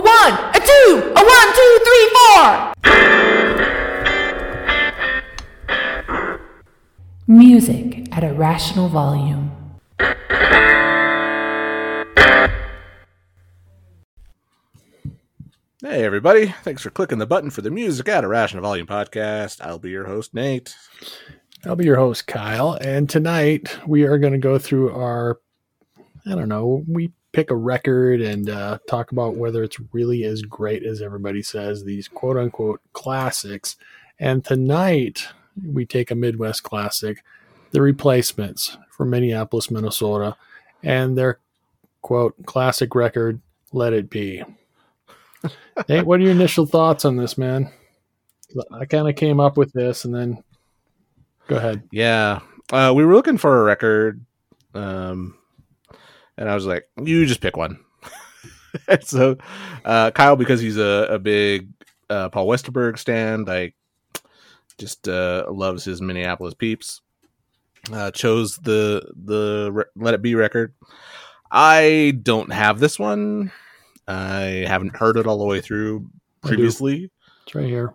a one, a two, a 1, 2, 3, 4. Music at a rational volume. Hey everybody, thanks for clicking the button for the Music at a Rational Volume podcast. I'll be your host, Nate. I'll be your host, Kyle. And tonight we are going to go through our, I don't know, we pick a record and talk about whether it's really as great as everybody says, these quote-unquote classics. And tonight we take a Midwest classic, The Replacements from Minneapolis, Minnesota, and their, quote, classic record, Let It Be. Nate, what are your initial thoughts on this, man? I kind of came up with this, and then go ahead. Yeah, we were looking for a record, and I was like, "You just pick one." So, Kyle, because he's a big Paul Westerberg stan, like just loves his Minneapolis peeps, chose the Let It Be record. I don't have this one. I haven't heard it all the way through previously. It's right here.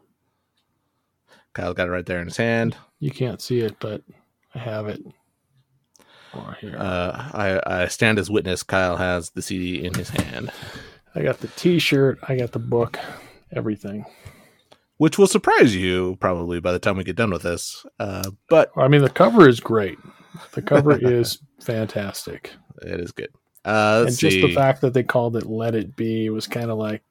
Kyle's got it right there in his hand. You can't see it, but I have it. Right here. I stand as witness. Kyle has the CD in his hand. I got the T-shirt. I got the book. Everything. Which will surprise you probably by the time we get done with this. But I mean, the cover is great. The cover is fantastic. It is good. And see. Just the fact that they called it Let It Be was kind of like,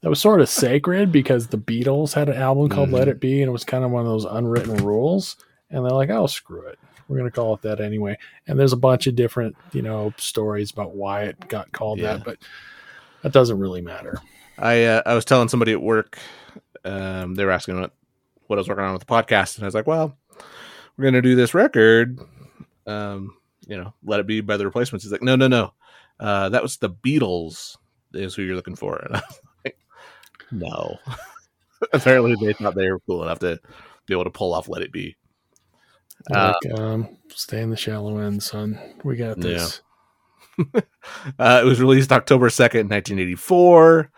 that was sort of sacred because the Beatles had an album called Let It Be, and it was kind of one of those unwritten rules. And they're like, oh, screw it. We're going to call it that anyway. And there's a bunch of different, stories about why it got called that, but that doesn't really matter. I was telling somebody at work, they were asking what I was working on with the podcast. And I was like, well, we're going to do this record. Let It Be by The Replacements. He's like, no. That was the Beatles is who you're looking for. And I was like, no. Apparently they thought they were cool enough to be able to pull off Let It Be. Stay in the shallow end, son. We got this. Yeah. It was released October 2nd, 1984.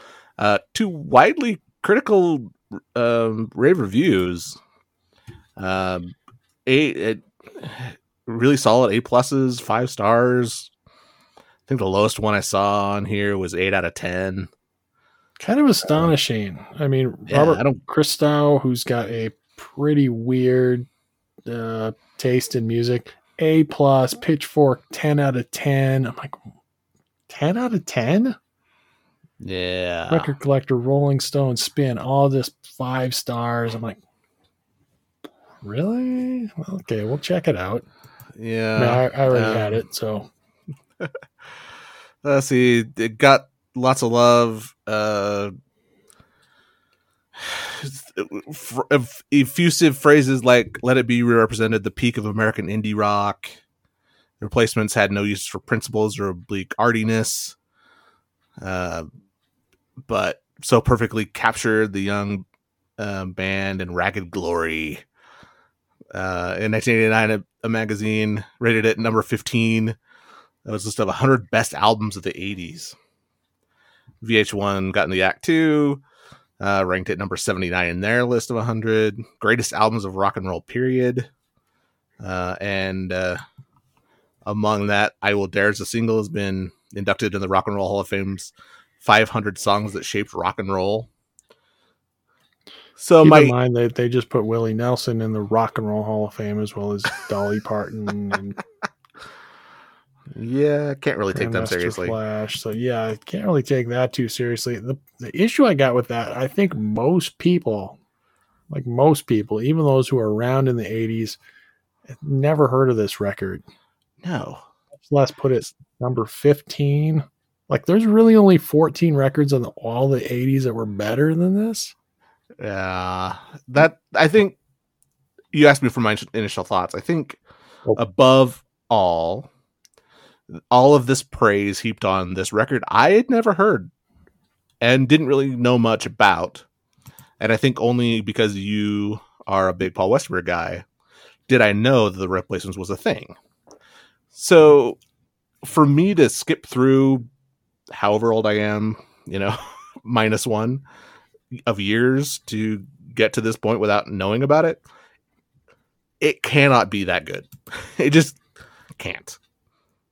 To widely critical rave reviews. Really solid A+, 5 stars. I think the lowest one I saw on here was 8 out of 10. Kind of astonishing. I mean, Christgau, who's got a pretty weird taste in music, A+, Pitchfork, 10 out of 10. I'm like, 10 out of 10? Yeah. Record Collector, Rolling Stone, Spin, all this 5 stars. I'm like, really? Okay, we'll check it out. Yeah, no, I already had it. So let's see. It got lots of love. Effusive phrases like "Let It Be" represented the peak of American indie rock. The Replacements had no use for principles or oblique artiness, but so perfectly captured the young band in ragged glory. In 1989, a magazine rated it number 15. That was a list of 100 best albums of the 80s. VH1 got in the act 2, ranked it number 79 in their list of 100 greatest albums of rock and roll, period. And among that, I Will Dare as a single has been inducted in the Rock and Roll Hall of Fame's 500 songs that shaped rock and roll. So keep in mind that they just put Willie Nelson in the Rock and Roll Hall of Fame as well as Dolly Parton. And yeah, can't really take them seriously. Flash. So yeah, I can't really take that too seriously. The issue I got with that, I think most people, even those who were around in the 80s, never heard of this record. No. Let's put it number 15. Like there's really only 14 records in all the 80s that were better than this. Yeah, I think you asked me for my initial thoughts. I think above all of this praise heaped on this record, I had never heard and didn't really know much about. And I think only because you are a big Paul Westerberg guy did I know that The Replacements was a thing. So for me to skip through however old I am, minus one of years to get to this point without knowing about it. It cannot be that good. It just can't.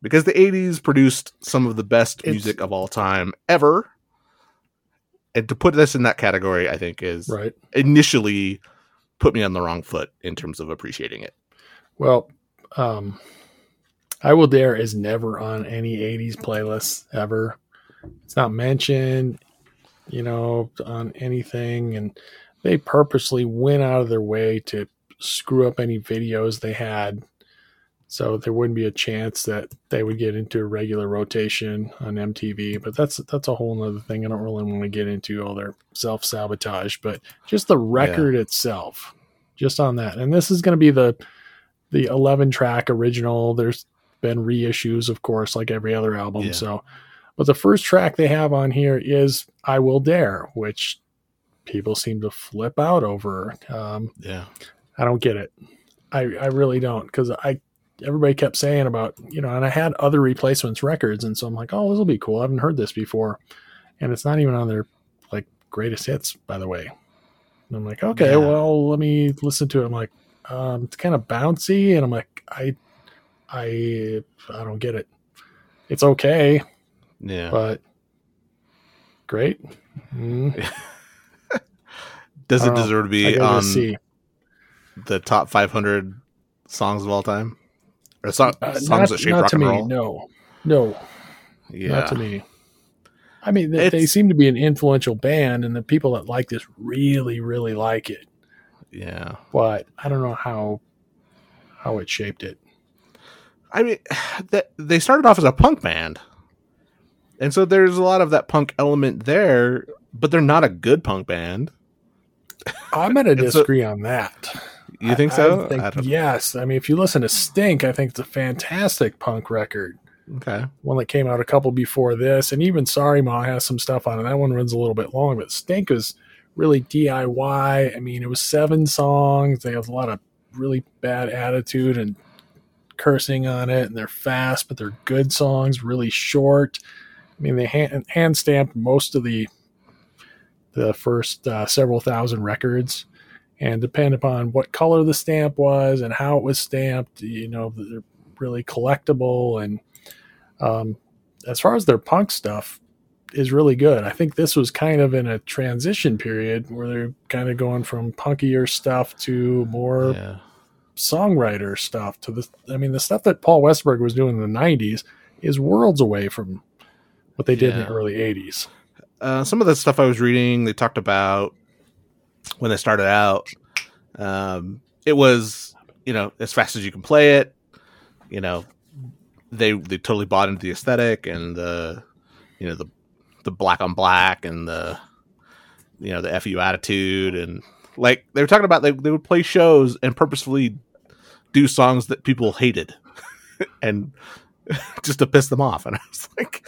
Because the 80s produced some of the best music of all time ever. And to put this in that category, I think, is right. Initially put me on the wrong foot in terms of appreciating it. Well, I Will Dare is never on any 80s playlists ever. It's not mentioned, you know, on anything. And they purposely went out of their way to screw up any videos they had, so there wouldn't be a chance that they would get into a regular rotation on MTV. But that's a whole nother thing. I don't really want to get into all their self-sabotage, but just the record itself, just on that. And this is going to be the 11 track original. There's been reissues, of course, like every other album. Yeah. So, but the first track they have on here is I Will Dare, which people seem to flip out over. I don't get it. I really don't, because everybody kept saying about, you know, and I had other Replacements records, and so I'm like, oh, this will be cool. I haven't heard this before, and it's not even on their like greatest hits, by the way. And I'm like, okay, well, let me listen to it. I'm like, it's kind of bouncy, and I'm like, I don't get it. It's okay, but great. Does it deserve to be on the top 500 songs of all time, or songs that shape rock and roll? Not to me. I mean, they seem to be an influential band, and the people that like this really, really like it. Yeah, but I don't know how it shaped it. I mean, they started off as a punk band, and so there's a lot of that punk element there, but they're not a good punk band. I'm going to disagree on that. You think so? Yes. I mean, if you listen to Stink, I think it's a fantastic punk record. Okay. One that came out a couple before this, and even Sorry Ma has some stuff on it. That one runs a little bit long, but Stink is really DIY. I mean, it was 7 songs. They have a lot of really bad attitude and cursing on it, and they're fast, but they're good songs, really short. I mean, they hand stamped most of the first several thousand records, and depend upon what color the stamp was and how it was stamped, you know, they're really collectible. And as far as their punk stuff is really good. I think this was kind of in a transition period where they're kind of going from punkier stuff to more songwriter stuff to the, I mean, the stuff that Paul Westerberg was doing in the 90s is worlds away from what they did in the early 80s. Some of the stuff I was reading, they talked about when they started out, it was, you know, as fast as you can play it. You know, they totally bought into the aesthetic and the, you know, the black on black and the, you know, the FU attitude. And like they were talking about, they would play shows and purposefully do songs that people hated and just to piss them off. And I was like,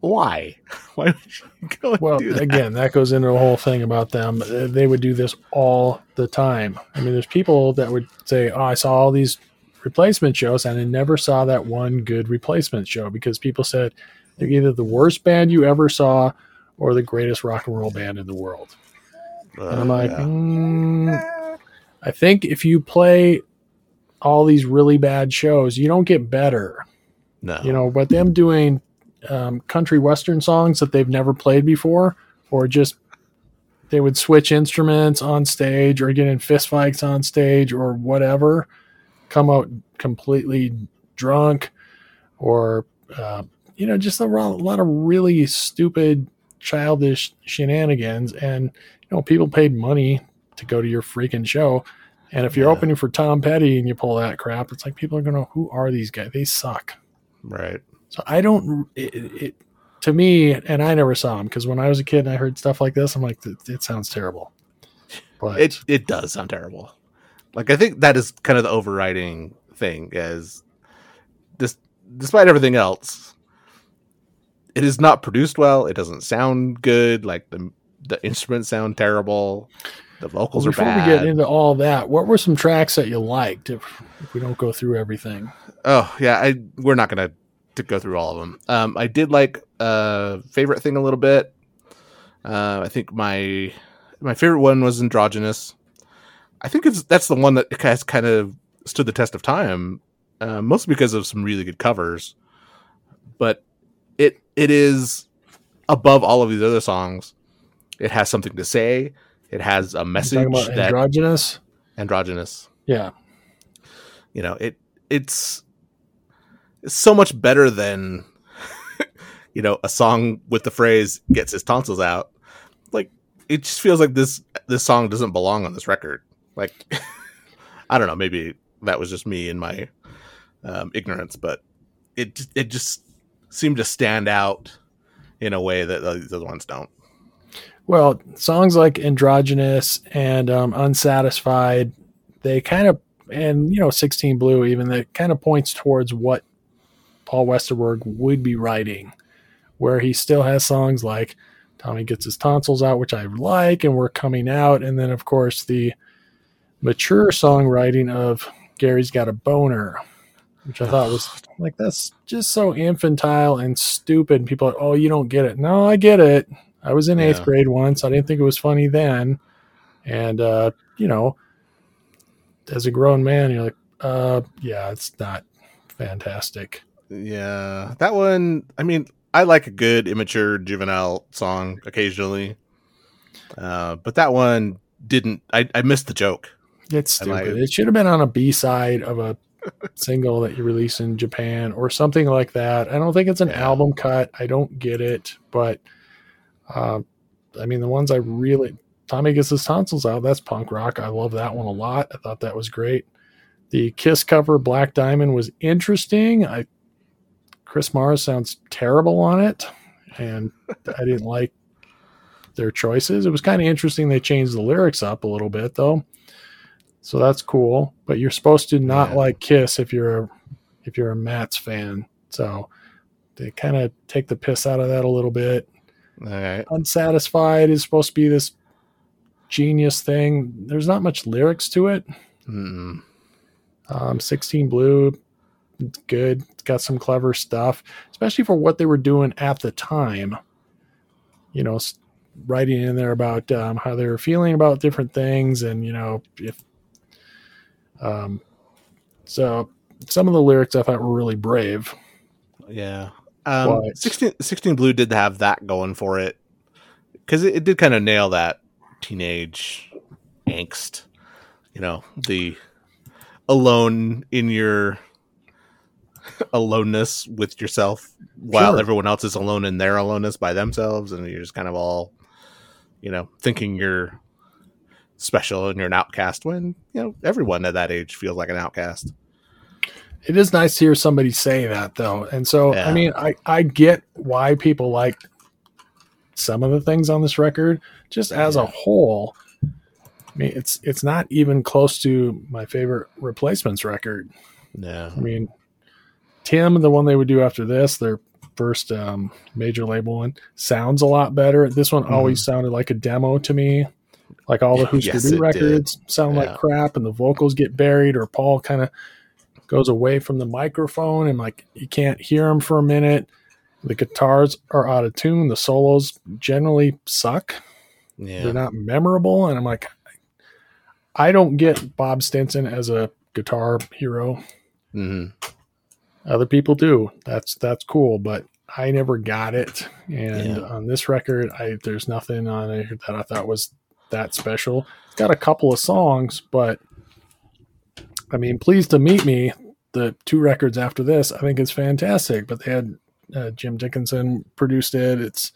why? Why would you go and do that? Again, that goes into a whole thing about them. They would do this all the time. I mean, there's people that would say, oh, I saw all these Replacement shows, and I never saw that one good Replacement show, because people said they're either the worst band you ever saw or the greatest rock and roll band in the world. And I'm like, I think if you play all these really bad shows, you don't get better. No. You know, but them doing country western songs that they've never played before, or just they would switch instruments on stage or get in fist fights on stage or whatever, come out completely drunk, or you know, just a lot of really stupid childish shenanigans. And you know, people paid money to go to your freaking show, and if you're opening for Tom Petty and you pull that crap, it's like people are gonna, who are these guys? They suck, right? So I don't, it to me, and I never saw them, because when I was a kid and I heard stuff like this, I'm like, it sounds terrible. But it does sound terrible. Like, I think that is kind of the overriding thing, as this, despite everything else, it is not produced well. It doesn't sound good. Like the instruments sound terrible. The vocals are bad. Before we get into all that, what were some tracks that you liked? If we don't go through everything. Oh yeah, we're not gonna go through all of them. I did like Favorite Thing a little bit. I think my favorite one was Androgynous. I think that's the one that has kind of stood the test of time, mostly because of some really good covers. But it is above all of these other songs. It has something to say. It has a message. You're talking about Androgynous? Androgynous. Yeah. You know, it's so much better than, you know, a song with the phrase "gets his tonsils out." Like, it just feels like this song doesn't belong on this record. Like, I don't know, maybe that was just me in my ignorance, but it just seemed to stand out in a way that these other ones don't. Well, songs like Androgynous and Unsatisfied, they kind of, and, you know, 16 Blue even, that kind of points towards what Paul Westerberg would be writing, where he still has songs like Tommy Gets His Tonsils Out, which I like, and We're Coming Out. And then, of course, the mature songwriting of Gary's Got a Boner, which I thought was like, that's just so infantile and stupid. People are, oh, you don't get it. No, I get it. I was in 8th grade once. I didn't think it was funny then. And, you know, as a grown man, you're like, yeah, it's not fantastic. Yeah, that one, I mean, I like a good immature juvenile song occasionally, but that one didn't. I missed the joke. It's stupid. It should have been on a B-side of a single that you release in Japan or something like that. I don't think it's an album cut. I don't get it, but I mean, the ones I really, Tommy Gets His Tonsils Out, that's punk rock. I love that one a lot. I thought that was great. The Kiss cover, Black Diamond, was interesting. Chris Mars sounds terrible on it, and I didn't like their choices. It was kind of interesting they changed the lyrics up a little bit, though, so that's cool. But you're supposed to not like Kiss if you're a Mats fan, so they kind of take the piss out of that a little bit. All right. Unsatisfied is supposed to be this genius thing. There's not much lyrics to it. 16 Blue, it's good. It's got some clever stuff, especially for what they were doing at the time. You know, writing in there about how they were feeling about different things, and, you know, if. So some of the lyrics I thought were really brave. Yeah, 16 Blue did have that going for it, because it did kind of nail that teenage angst. You know, the alone in your aloneness with yourself, while everyone else is alone in their aloneness by themselves, and you're just kind of all, you know, thinking you're special and you're an outcast, when, you know, everyone at that age feels like an outcast. It is nice to hear somebody say that, though. And so I mean, I get why people like some of the things on this record. Just as a whole, I mean, it's not even close to my favorite Replacements record. No, I mean, Tim, the one they would do after this, their first major label one, sounds a lot better. This one always sounded like a demo to me. Like all the Who's to Do records sound like crap, and the vocals get buried, or Paul kind of goes away from the microphone and, like, you can't hear him for a minute. The guitars are out of tune. The solos generally suck. Yeah. They're not memorable. And I'm like, I don't get Bob Stinson as a guitar hero. Mm-hmm. Other people do. That's cool, but I never got it. And on this record, there's nothing on it that I thought was that special. It's got a couple of songs, but I mean, Pleased to Meet Me, the two records after this, I think it's fantastic. But they had Jim Dickinson produced it. It's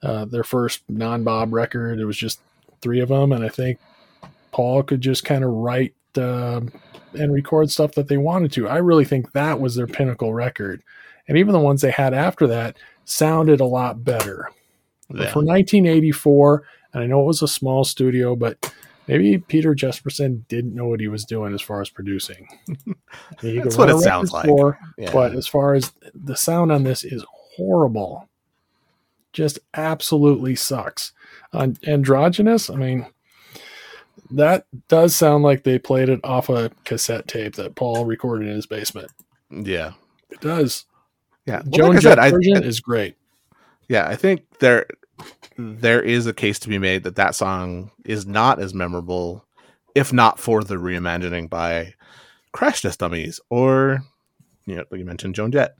their first non-Bob record. It was just three of them, and I think Paul could just kind of write and record stuff that they wanted to. I really think that was their pinnacle record. And even the ones they had after that sounded a lot better. But for 1984, and I know it was a small studio, but maybe Peter Jesperson didn't know what he was doing as far as producing. That's what it sounds like. But as far as the sound on this is horrible. Just absolutely sucks. Androgynous, I mean, that does sound like they played it off a cassette tape that Paul recorded in his basement. Yeah, it does. Yeah, well, Joan Jett version is great. Yeah, I think there is a case to be made that that song is not as memorable, if not for the reimagining by Crash Test Dummies or, you know, like you mentioned, Joan Jett.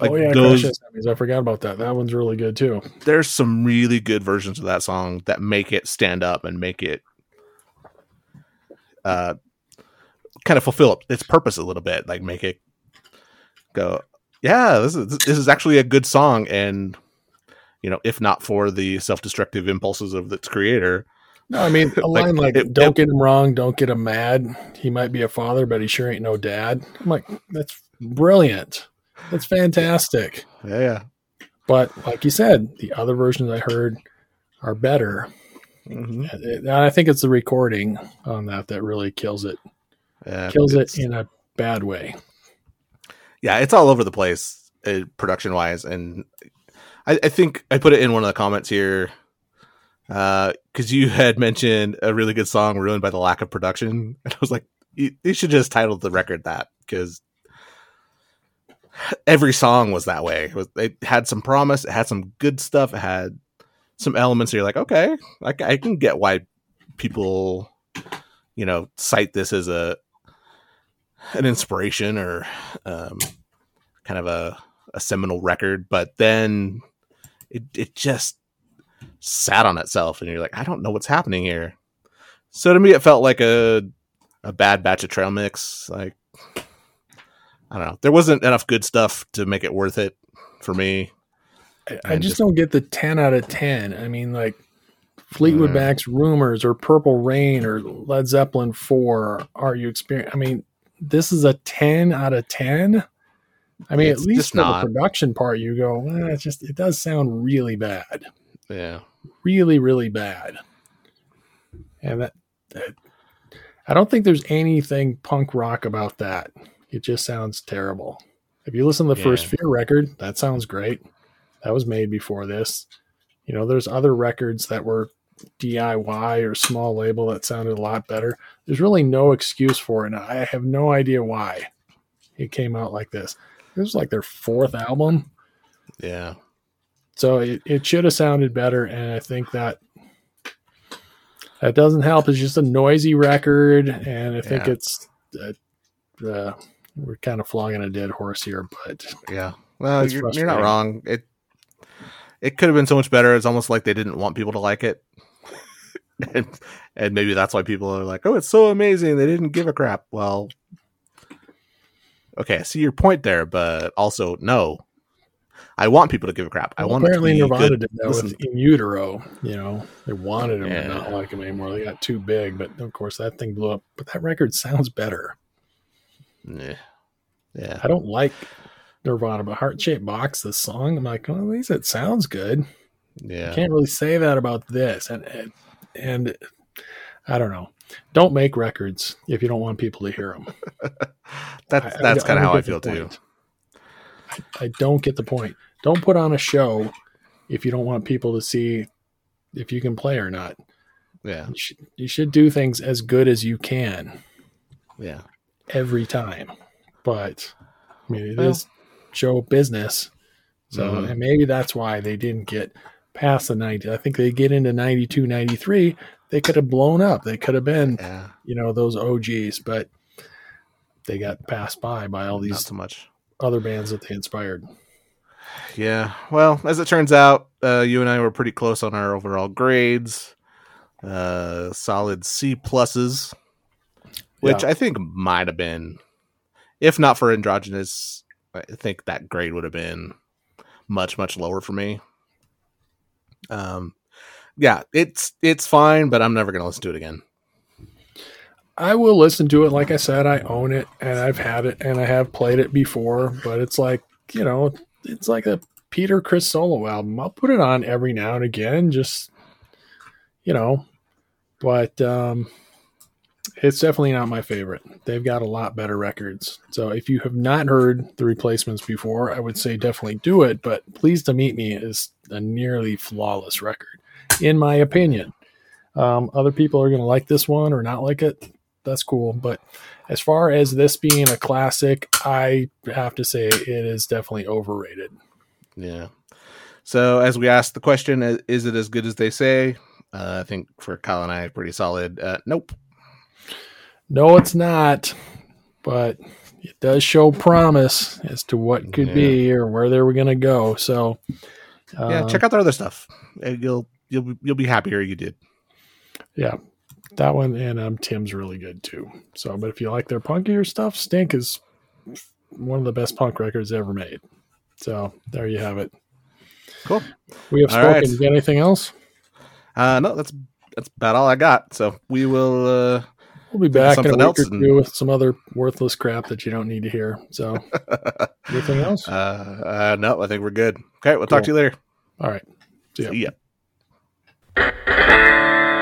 Like those, Crash Test Dummies. I forgot about that. That one's really good too. There's some really good versions of that song that make it stand up and make it kind of fulfill its purpose a little bit. Like make it go, yeah, this is actually a good song. And, you know, if not for the self-destructive impulses of its creator. No, I mean, a line like don't get him wrong, don't get him mad. He might be a father, but he sure ain't no dad. I'm like, that's brilliant. That's fantastic. Yeah. But like you said, the other versions I heard are better. Mm-hmm. And I think it's the recording on that really kills it. Yeah, kills it in a bad way. Yeah, it's all over the place production-wise. And I think I put it in one of the comments here. Because you had mentioned a really good song ruined by the lack of production, and I was like, you should just title the record that, because every song was that way. It had some promise, it had some good stuff, it had some elements that you're like, okay, like I can get why people, you know, cite this as an inspiration or kind of a seminal record, but then it just sat on itself and you're like, I don't know what's happening here. So to me it felt like a bad batch of trail mix. Like, I don't know, there wasn't enough good stuff to make it worth it for me. I just don't get the 10 out of 10. I mean, like Fleetwood Mac's Rumors or Purple Rain or Led Zeppelin 4, Are You Experienced? I mean, this is a 10 out of 10. I mean, it's at least for the production part you go, well, it does sound really bad. Yeah, really, really bad. And that I don't think there's anything punk rock about that. It just sounds terrible. If you listen to the first Fear record, that sounds great. That was made before this. You know, there's other records that were DIY or small label that sounded a lot better. There's really no excuse for it. And I have no idea why it came out like this. It was like their fourth album. Yeah. So it should have sounded better, and I think that doesn't help. It's just a noisy record, and I think it's we're kind of flogging a dead horse here. But yeah, well, you're not wrong. It could have been so much better. It's almost like they didn't want people to like it, and maybe that's why people are like, "Oh, it's so amazing." They didn't give a crap. Well, okay, I see your point there, but also no. I want people to give a crap. Well, I want apparently Nirvana did that with In Utero. You know, they wanted him to not like him anymore. They got too big, but of course that thing blew up. But that record sounds better. Yeah. I don't like Nirvana, but Heart Shaped Box, this song, I'm like, well, at least it sounds good. Yeah, I can't really say that about this. And I don't know. Don't make records if you don't want people to hear them. That's kind of how I feel too. I don't get the point. Don't put on a show if you don't want people to see if you can play or not. Yeah. You should do things as good as you can. Yeah. Every time. But I mean, it is show business. So and maybe that's why they didn't get past the 90. I think they get into 92, 93. They could have blown up. They could have been, you know, those OGs, but they got passed by all these. Not so much. Other bands that they inspired. Yeah. Well, as it turns out, you and I were pretty close on our overall grades. Solid C+, which I think might have been, if not for Androgynous, I think that grade would have been much, much lower for me. It's fine, but I'm never going to listen to it again. I will listen to it. Like I said, I own it and I've had it and I have played it before, but it's like, you know, it's like a Peter Chris solo album. I'll put it on every now and again, just, you know, but it's definitely not my favorite. They've got a lot better records. So if you have not heard The Replacements before, I would say definitely do it, but Pleased to Meet Me is a nearly flawless record, in my opinion. Other people are going to like this one or not like it. That's cool. But as far as this being a classic, I have to say it is definitely overrated. Yeah. So as we asked the question, is it as good as they say? I think for Kyle and I, pretty solid. Nope. No, it's not. But it does show promise as to what could be or where they were going to go. So yeah, check out their other stuff. You'll be happier you did. Yeah, that one and Tim's really good too. So, but if you like their punkier stuff, Stink is one of the best punk records ever made. So there you have it. Cool. We have spoken. Right. You got anything else? No, that's about all I got. So we will we'll be back in a week or two with some other worthless crap that you don't need to hear. So anything else? No, I think we're good. Okay, we'll talk to you later. All right. See ya.